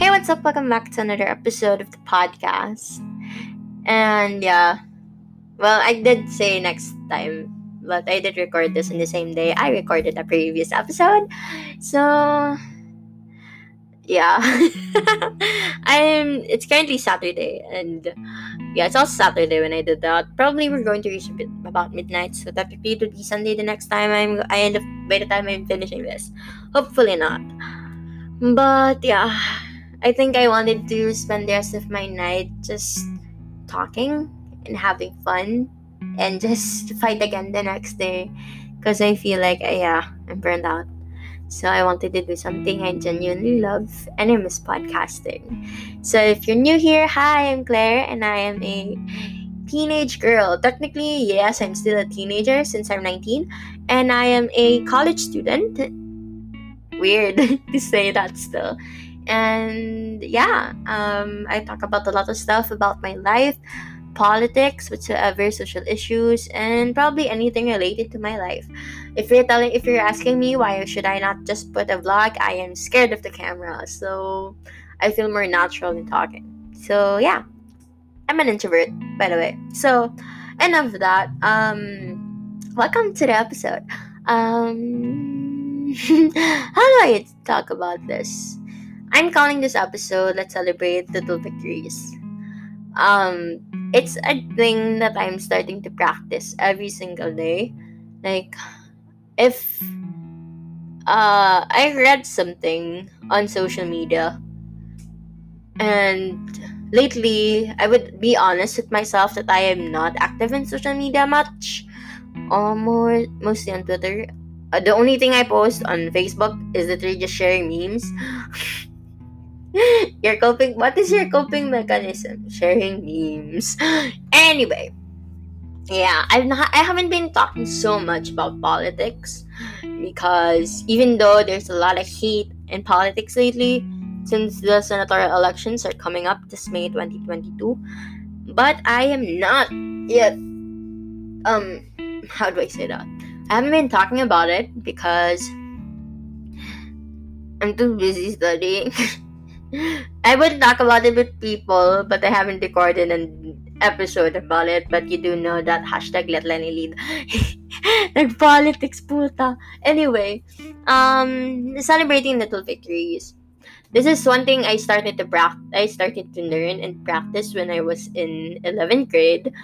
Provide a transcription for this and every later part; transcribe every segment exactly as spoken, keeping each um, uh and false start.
Hey, what's up? Welcome back to another episode of the podcast. And yeah, well, I did say next time, but I did record this on the same day I recorded a previous episode. So yeah, I'm. It's currently Saturday, and yeah, it's also Saturday when I did that. Probably we're going to reach a bit about midnight, so that would be Sunday the next time I'm. I end up by the time I'm finishing this, hopefully not. But yeah. I think I wanted to spend the rest of my night just talking and having fun and just fight again the next day because I feel like, uh, yeah, I'm burned out. So I wanted to do something I genuinely love, and I miss podcasting. So if you're new here, hi, I'm Claire, and I am a teenage girl. Technically, yes, I'm still a teenager since I'm nineteen, and I am a college student. Weird to say that still. And yeah, um, I talk about a lot of stuff about my life, politics, whatsoever, social issues, and probably anything related to my life. If you're telling, if you're asking me why should I not just put a vlog, I am scared of the camera, so I feel more natural in talking. So yeah, I'm an introvert, by the way. So enough of that. Um, welcome to the episode. Um, how do I talk about this? I'm calling this episode "Let's Celebrate Little Victories." Um, it's a thing that I'm starting to practice every single day. Like, if uh, I read something on social media, and lately I would be honest with myself that I am not active in social media much, or more mostly on Twitter. Uh, the only thing I post on Facebook is literally just sharing memes. Your coping, what is your coping mechanism? Sharing memes. Anyway, yeah, I've not, I haven't been talking so much about politics because even though there's a lot of heat in politics lately, since the senatorial elections are coming up this May twenty twenty-two, but I am not yet, um, how do I say that? I haven't been talking about it because I'm too busy studying. I would talk about it with people, but I haven't recorded an episode about it. But you do know that hashtag let Lenny lead. Like politics, puta. Anyway, um, celebrating little victories. This is one thing I started to pra- I started to learn and practice when I was in eleventh grade.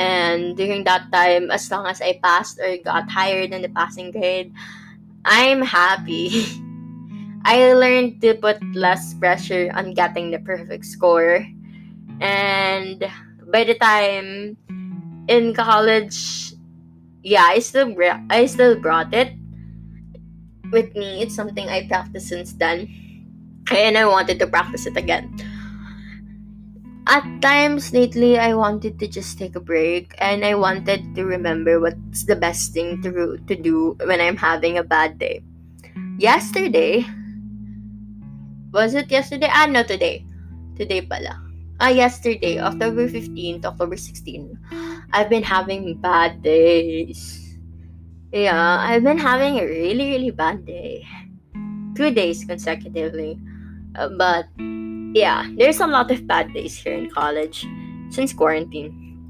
And during that time, as long as I passed or got higher than the passing grade, I'm happy. I learned to put less pressure on getting the perfect score. And by the time in college, yeah, I still br- I still brought it with me. It's something I practiced since then, and I wanted to practice it again. At times lately, I wanted to just take a break, and I wanted to remember what's the best thing to to do when I'm having a bad day. Yesterday. Was it yesterday? Ah, no, today. Today pala. Ah, yesterday, October fifteenth, October sixteenth. I've been having bad days. Yeah, I've been having a really, really bad day. Two days consecutively. Uh, but, yeah, there's a lot of bad days here in college since quarantine.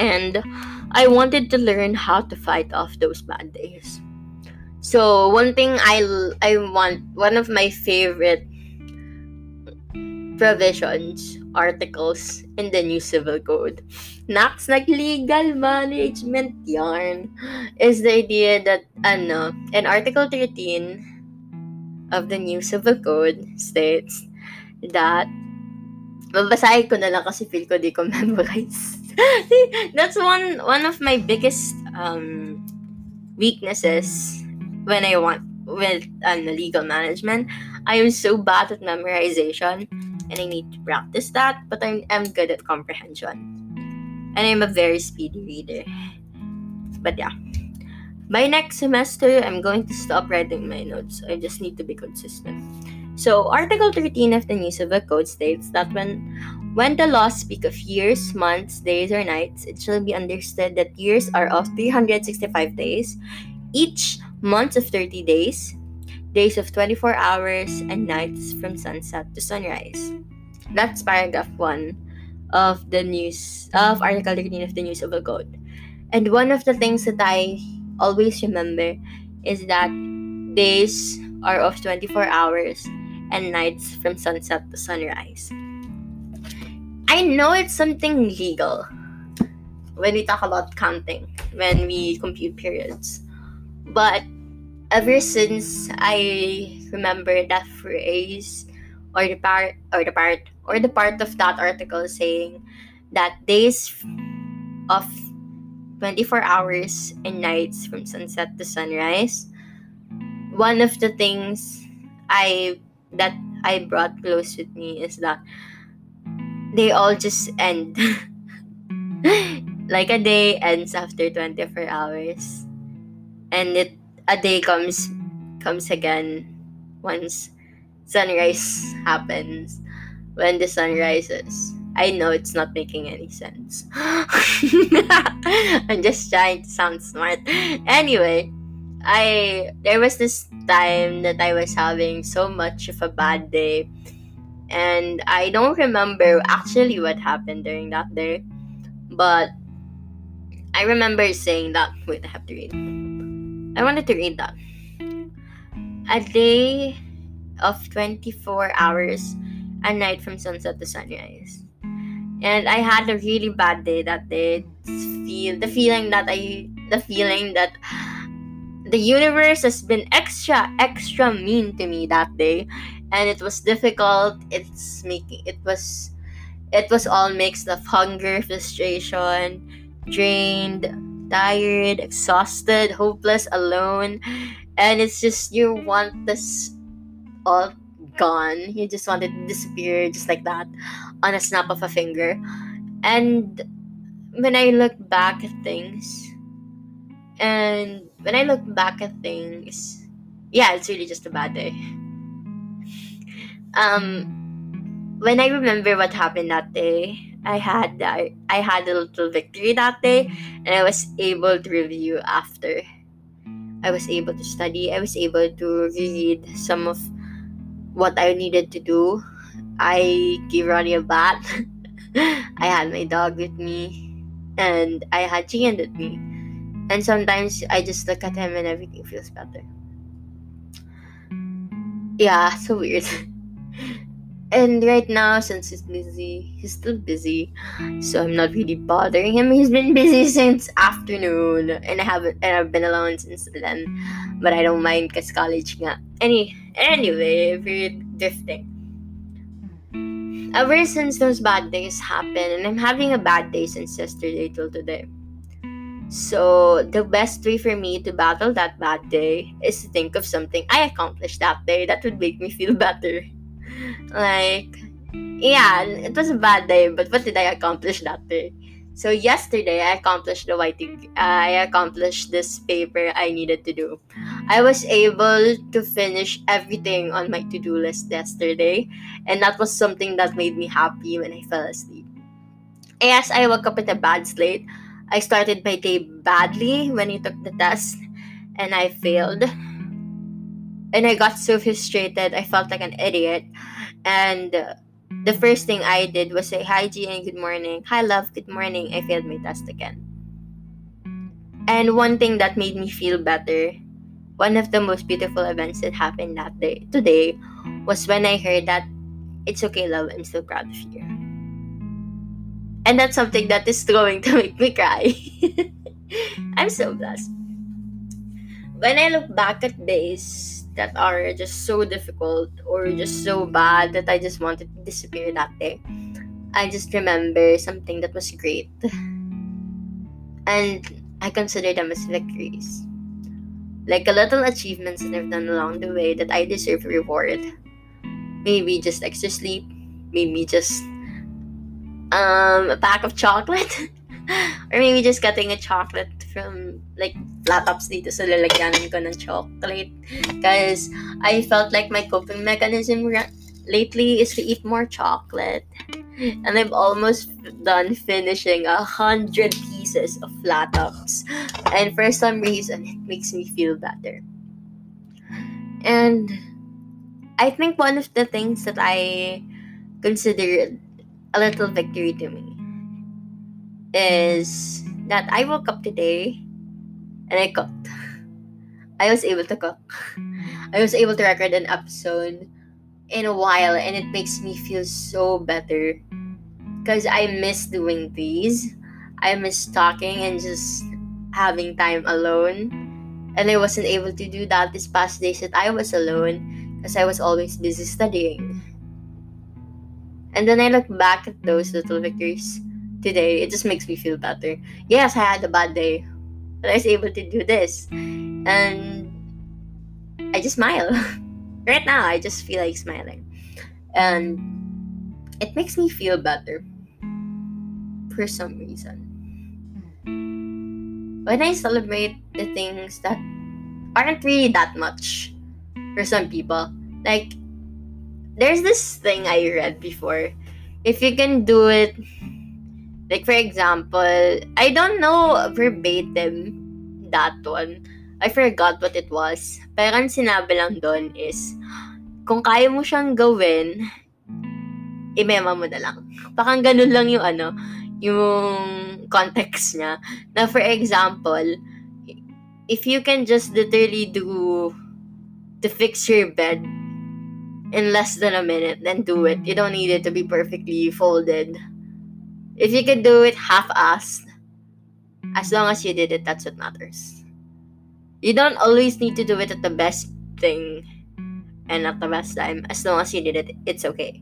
And I wanted to learn how to fight off those bad days. So, one thing I, I want, one of my favorite provisions, articles in the New Civil Code, not like legal management yarn, is the idea that ano, in Article thirteen of the New Civil Code states that, babasahin ko na lang kasi feel ko di ko memorize. That's one one of my biggest um, weaknesses when I want with um, legal management. I am so bad at memorization, and I need to practice that, but I am good at comprehension. And I'm a very speedy reader. But yeah. By next semester, I'm going to stop writing my notes. I just need to be consistent. So, Article thirteen of the New Civil Code states that when, when the laws speak of years, months, days, or nights, it shall be understood that years are of three hundred sixty-five days, each month of thirty days, days of twenty-four hours, and nights from sunset to sunrise. That's paragraph one of the news of Article thirteen of the New Civil Code. And one of the things that I always remember is that days are of twenty-four hours and nights from sunset to sunrise. I know it's something legal when we talk about counting, when we compute periods. But ever since I remember that phrase or the part or the part or the part of that article saying that days of twenty-four hours and nights from sunset to sunrise, one of the things I that I brought close with me is that they all just end. Like a day ends after twenty-four hours, and it a day comes comes again once sunrise happens, when the sun rises. I know it's not making any sense. I'm just trying to sound smart. Anyway, I there was this time that I was having so much of a bad day, and I don't remember actually what happened during that day, but I remember saying that. Wait, I have to read. I wanted to read that. A day of twenty-four hours, a night from sunset to sunrise. And I had a really bad day that day. Feel the feeling that I, the feeling that the universe has been extra, extra mean to me that day, and it was difficult. It's making it was, it was all mixed of hunger, frustration, drained, tired, exhausted, hopeless, alone, and it's just you want this all gone. You just want it to disappear just like that, on a snap of a finger. And when I look back at things, and when I look back at things, yeah, it's really just a bad day. Um, when I remember what happened that day, I had I, I had a little victory that day, and I was able to review after. I was able to study. I was able to read some of what I needed to do. I gave Ronnie a bath. I had my dog with me, and I had chicken with me. And sometimes I just look at him and everything feels better. Yeah, so weird. And right now, since he's busy, he's still busy, so I'm not really bothering him. He's been busy since afternoon, and I haven't, and I've been alone since then. But I don't mind, cause college nga. Any anyway, we're drifting. Ever since those bad days happened, and I'm having a bad day since yesterday till today. So the best way for me to battle that bad day is to think of something I accomplished that day that would make me feel better. Like, yeah, it was a bad day, but what did I accomplish that day? So yesterday, I accomplished the Y T K. I accomplished this paper I needed to do. I was able to finish everything on my to-do list yesterday, and that was something that made me happy when I fell asleep. Yes, I woke up with a bad slate. I started my day badly when I took the test, and I failed. And I got so frustrated, I felt like an idiot. And uh, the first thing I did was say, "Hi, G, and good morning. Hi, love, good morning." I failed my test again. And one thing that made me feel better, one of the most beautiful events that happened that day, today, was when I heard that, "It's okay, love, I'm still proud of you." And that's something that is going to make me cry. I'm so blessed. When I look back at days that are just so difficult or just so bad that I just wanted to disappear that day, I just remember something that was great, and I consider them as victories, like a little achievements that I've done along the way that I deserve a reward. Maybe just extra sleep, maybe just um a pack of chocolate, or maybe just getting a chocolate from like laptops dito sa lalagyanan ko ng chocolate, because I felt like my coping mechanism ra- lately is to eat more chocolate, and I'm almost done finishing a hundred pieces of laptops, and for some reason it makes me feel better. And I think one of the things that I considered a little victory to me is that I woke up today and I cooked. I was able to cook. I was able to record an episode in a while, and it makes me feel so better because I miss doing these. I miss talking and just having time alone, and I wasn't able to do that these past days that I was alone because I was always busy studying. And then I look back at those little victories today, it just makes me feel better. Yes, I had a bad day, but I was able to do this. And I just smile. Right now, I just feel like smiling. And it makes me feel better for some reason. When I celebrate the things that aren't really that much for some people, like, there's this thing I read before. If you can do it, like, for example, I don't know verbatim that one. I forgot what it was. Pero ang sinabi lang doon is, kung kaya mo siyang gawin, i-mema mo na lang. Pakang ganun lang yung ano, yung context niya. Now, for example, if you can just literally do to fix your bed in less than a minute, then do it. You don't need it to be perfectly folded. If you can do it half-assed, as long as you did it, that's what matters. You don't always need to do it at the best thing and at the best time. As long as you did it, it's okay.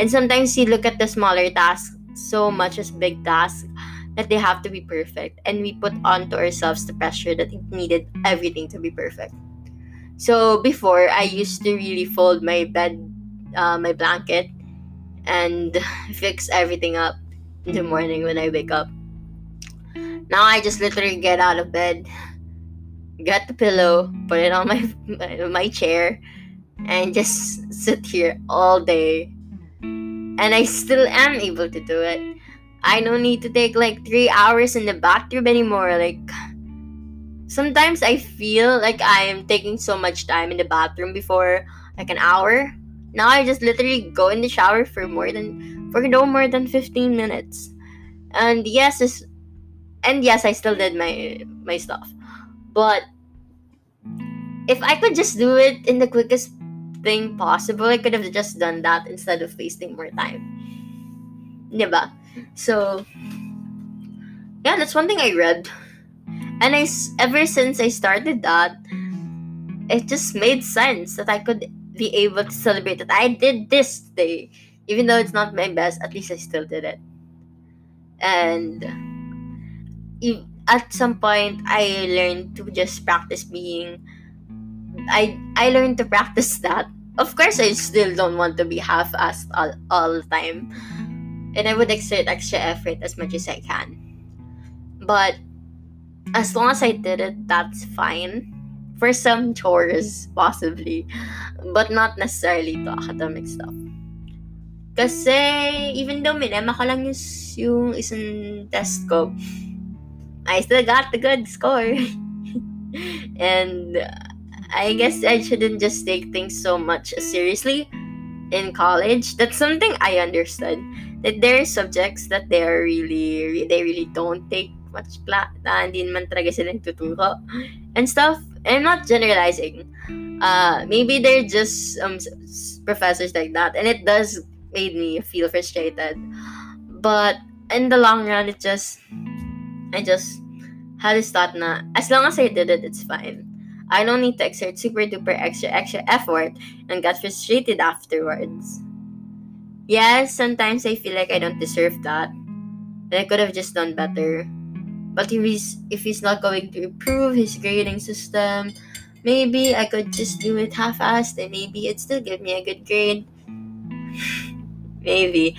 And sometimes you look at the smaller tasks so much as big tasks that they have to be perfect. And we put onto ourselves the pressure that it needed everything to be perfect. So before, I used to really fold my bed, uh, my blanket, and fix everything up in the morning when I wake up. Now I just literally get out of bed, get the pillow, put it on my my chair, and just sit here all day. And I still am able to do it. I don't need to take like three hours in the bathroom anymore. Like, sometimes I feel like I'm taking so much time in the bathroom before, like an hour. Now I just literally go in the shower for more than, for no more than fifteen minutes. And yes, and yes, I still did my, my stuff. But if I could just do it in the quickest thing possible, I could have just done that instead of wasting more time. Diba? So, yeah, that's one thing I read. And I, ever since I started that, it just made sense that I could be able to celebrate that I did this today. Even though it's not my best, at least I still did it. And at some point, I learned to just practice being... I I learned to practice that. Of course, I still don't want to be half-assed all, all the time. And I would exert extra effort as much as I can. But as long as I did it, that's fine. For some chores, possibly. But not necessarily to academic stuff. Kasi, even though minema ko lang yung, yung isang test ko, I still got the good score. And I guess I shouldn't just take things so much seriously in college. That's something I understood. That there are subjects that they are really, they really don't take much class, na hindi naman talaga silang tuturo and stuff. I'm not generalizing. Uh, maybe they're just um, professors like that, and it does made me feel frustrated. But in the long run, it just I just had this thought na as long as I did it, it's fine. I don't need to exert super duper extra extra effort and got frustrated afterwards. Yes, sometimes I feel like I don't deserve that, and I could have just done better. But if he's, if he's not going to improve his grading system, maybe I could just do it half-assed and maybe it'd still give me a good grade. Maybe.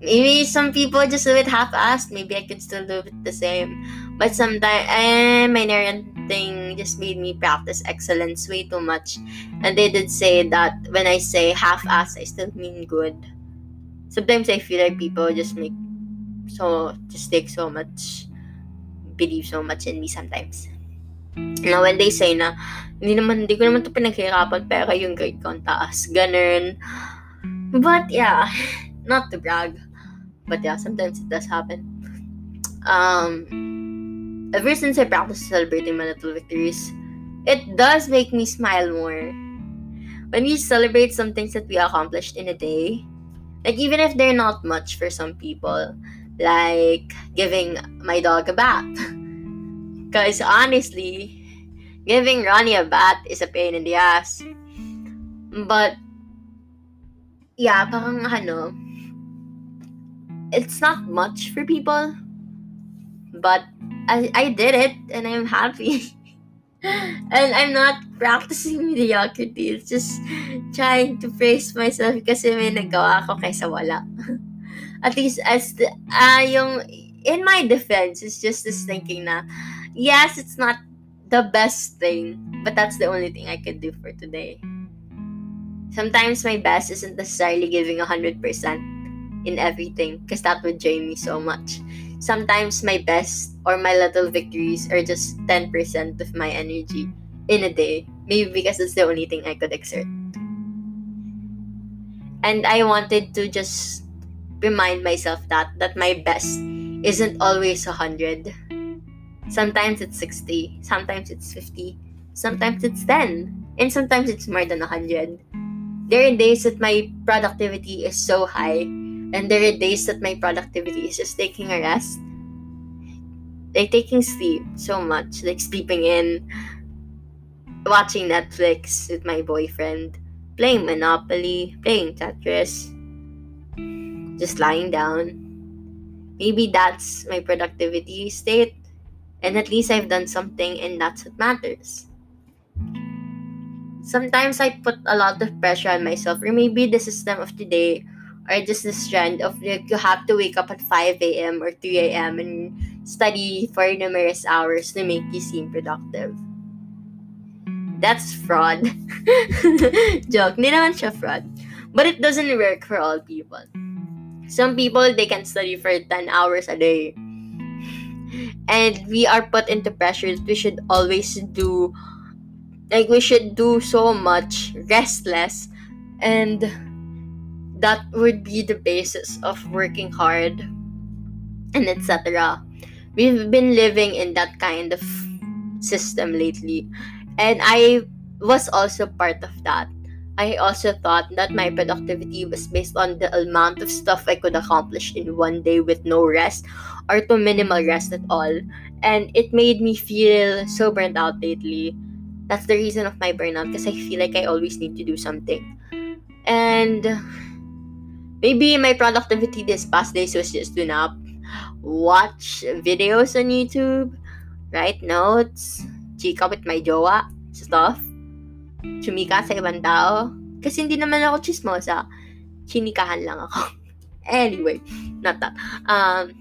Maybe some people just do it half-assed. Maybe I could still do it the same. But sometimes, eh, my narrant thing just made me practice excellence way too much. And they did say that when I say half-assed, I still mean good. Sometimes I feel like people just make so, just take so much... believe so much in me sometimes. Now when they say na Hindi naman, hindi ko naman ito pinaghirapan pera yung grade ko ang taas. Ganun. But yeah, not to brag. But yeah, sometimes it does happen. Um, ever since I practiced celebrating my little victories, it does make me smile more. When we celebrate some things that we accomplished in a day, like even if they're not much for some people, like giving my dog a bath. Because honestly, giving Ronnie a bath is a pain in the ass. But, yeah, parang ano, it's not much for people, but I, I did it and I'm happy. And I'm not practicing mediocrity. It's just trying to praise myself kasi may nagawa ako kaysa wala. At least, as the, uh, yung, in my defense, it's just this thinking na, yes, it's not the best thing, but that's the only thing I could do for today. Sometimes my best isn't necessarily giving one hundred percent in everything because that would drain me so much. Sometimes my best or my little victories are just ten percent of my energy in a day. Maybe because it's the only thing I could exert. And I wanted to just remind myself that, that my best isn't always one hundred. Sometimes it's sixty. Sometimes it's fifty. Sometimes it's ten. And sometimes it's more than one hundred. There are days that my productivity is so high. And there are days that my productivity is just taking a rest. Like taking sleep so much. Like sleeping in, watching Netflix with my boyfriend, playing Monopoly, playing Tetris, just lying down. Maybe that's my productivity state. And at least I've done something and that's what matters. Sometimes I put a lot of pressure on myself. Or maybe the system of today, or just this trend of like you have to wake up at five a.m. or three a.m. and study for numerous hours to make you seem productive. That's fraud. Joke. Hindi naman siya fraud. But it doesn't work for all people. Some people, they can study for ten hours a day. And we are put into pressure that we should always do, like we should do so much, restless, and that would be the basis of working hard and et cetera. We've been living in that kind of system lately. And I was also part of that. I also thought that my productivity was based on the amount of stuff I could accomplish in one day with no rest or too minimal rest at all. And it made me feel so burnt out lately. That's the reason of my burnout because I feel like I always need to do something. And maybe my productivity this past days was just to nap, watch videos on YouTube, write notes, chika with my jowa, stuff, chumika sa ibang tao. Kasi hindi naman ako chismosa, chinikahan lang ako. Anyway, not that. Um,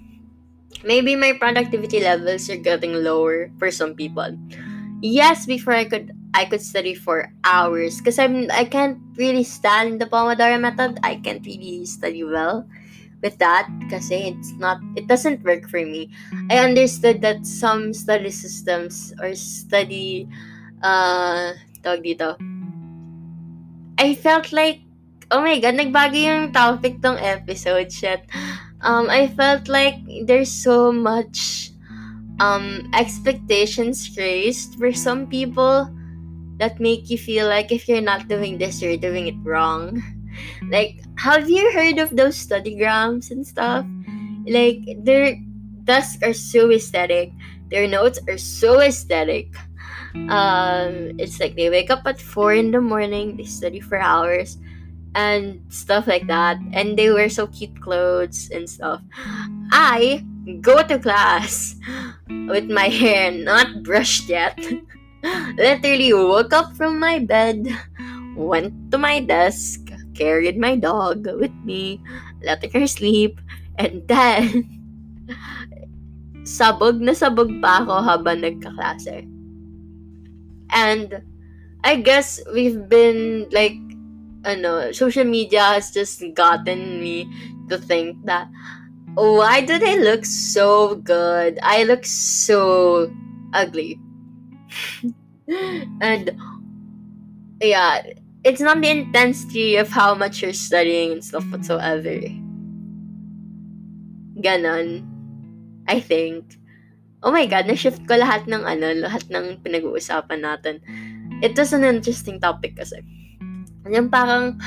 maybe my productivity levels are getting lower for some people. Yes, before I could I could study for hours because I'm I can't really stand the Pomodoro method. I can't really study well with that because it's not it doesn't work for me. I understood that some study systems or study uh tawag dito. I felt like, oh my god, nagbago yung topic tong episode shit. Um I felt like there's so much um expectations raised for some people that make you feel like if you're not doing this, you're doing it wrong. Like, have you heard of those studygrams and stuff? Like, their desks are so aesthetic. Their notes are so aesthetic. Um, it's like they wake up at four in the morning, they study for hours, and stuff like that. And they wear so cute clothes and stuff. I go to class with my hair not brushed yet. Literally woke up from my bed, went to my desk, carried my dog with me, letting her sleep, and then sabog na sabog pa ako habang nagkaklase. And I guess we've been like, ano, social media has just gotten me to think that, why do they look so good? I look so ugly. And yeah, it's not the intensity of how much you're studying and stuff whatsoever. Ganon. I think. Oh my God, na-shift ko lahat ng ano, lahat ng pinag-uusapan natin. It was an interesting topic kasi. Yung parang,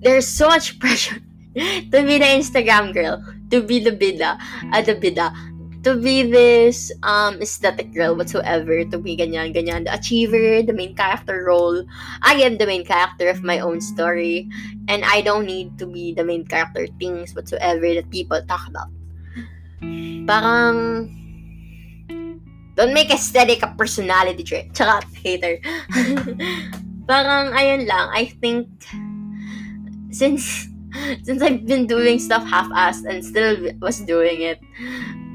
there's so much pressure to be the Instagram girl, to be the bida, uh, the bida, to be this um aesthetic girl whatsoever, to be ganyan, ganyan, the achiever, the main character role. I am the main character of my own story, and I don't need to be the main character things whatsoever that people talk about. Parang, don't make aesthetic a personality trait. Tsaka, hater. Parang, ayun lang, I think, since, since I've been doing stuff half-assed and still was doing it,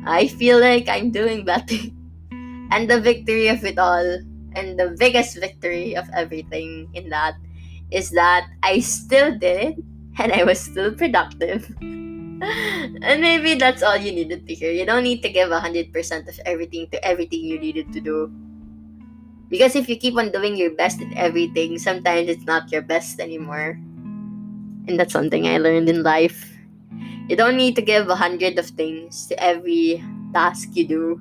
I feel like I'm doing better. And the victory of it all, and the biggest victory of everything in that, is that I still did it, and I was still productive. And maybe that's all you needed to hear. You don't need to give one hundred percent of everything to everything you needed to do. Because if you keep on doing your best at everything, sometimes it's not your best anymore. And that's something I learned in life. You don't need to give one hundred of things to every task you do.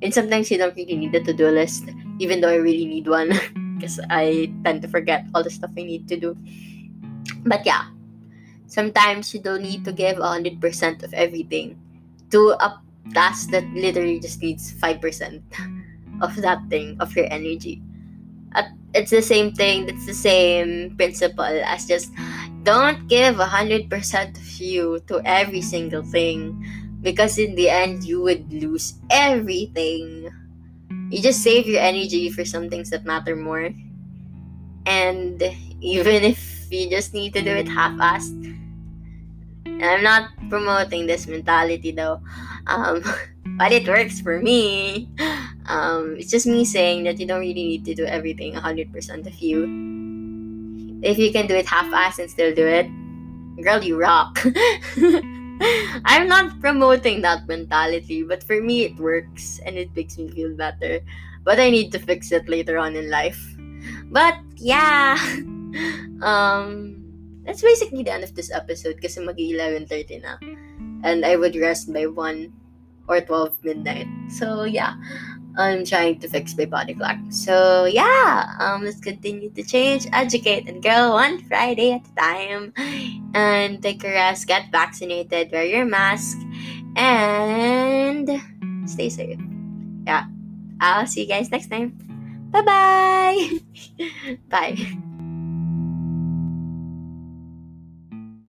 And sometimes you don't really need a to-do list, even though I really need one. Because I tend to forget all the stuff I need to do. But yeah. Sometimes you don't need to give one hundred percent of everything to a task that literally just needs five percent of that thing, of your energy. It's the same thing, it's the same principle as just don't give one hundred percent of you to every single thing, because in the end, you would lose everything. You just save your energy for some things that matter more. And even if you just need to do it half-assed, and I'm not promoting this mentality though, um, but it works for me. Um, it's just me saying that you don't really need to do everything one hundred percent of you. If you can do it half-assed and still do it, girl, you rock. I'm not promoting that mentality, but for me, it works and it makes me feel better. But I need to fix it later on in life. But, yeah, um, that's basically the end of this episode kasi mag-eleven thirty na. And I would rest by one or twelve midnight. So, yeah, I'm trying to fix my body clock. So, yeah, um, let's continue to change, educate, and grow one Friday at a time. And take a rest, get vaccinated, wear your mask, and stay safe. Yeah, I'll see you guys next time. Bye-bye! Bye.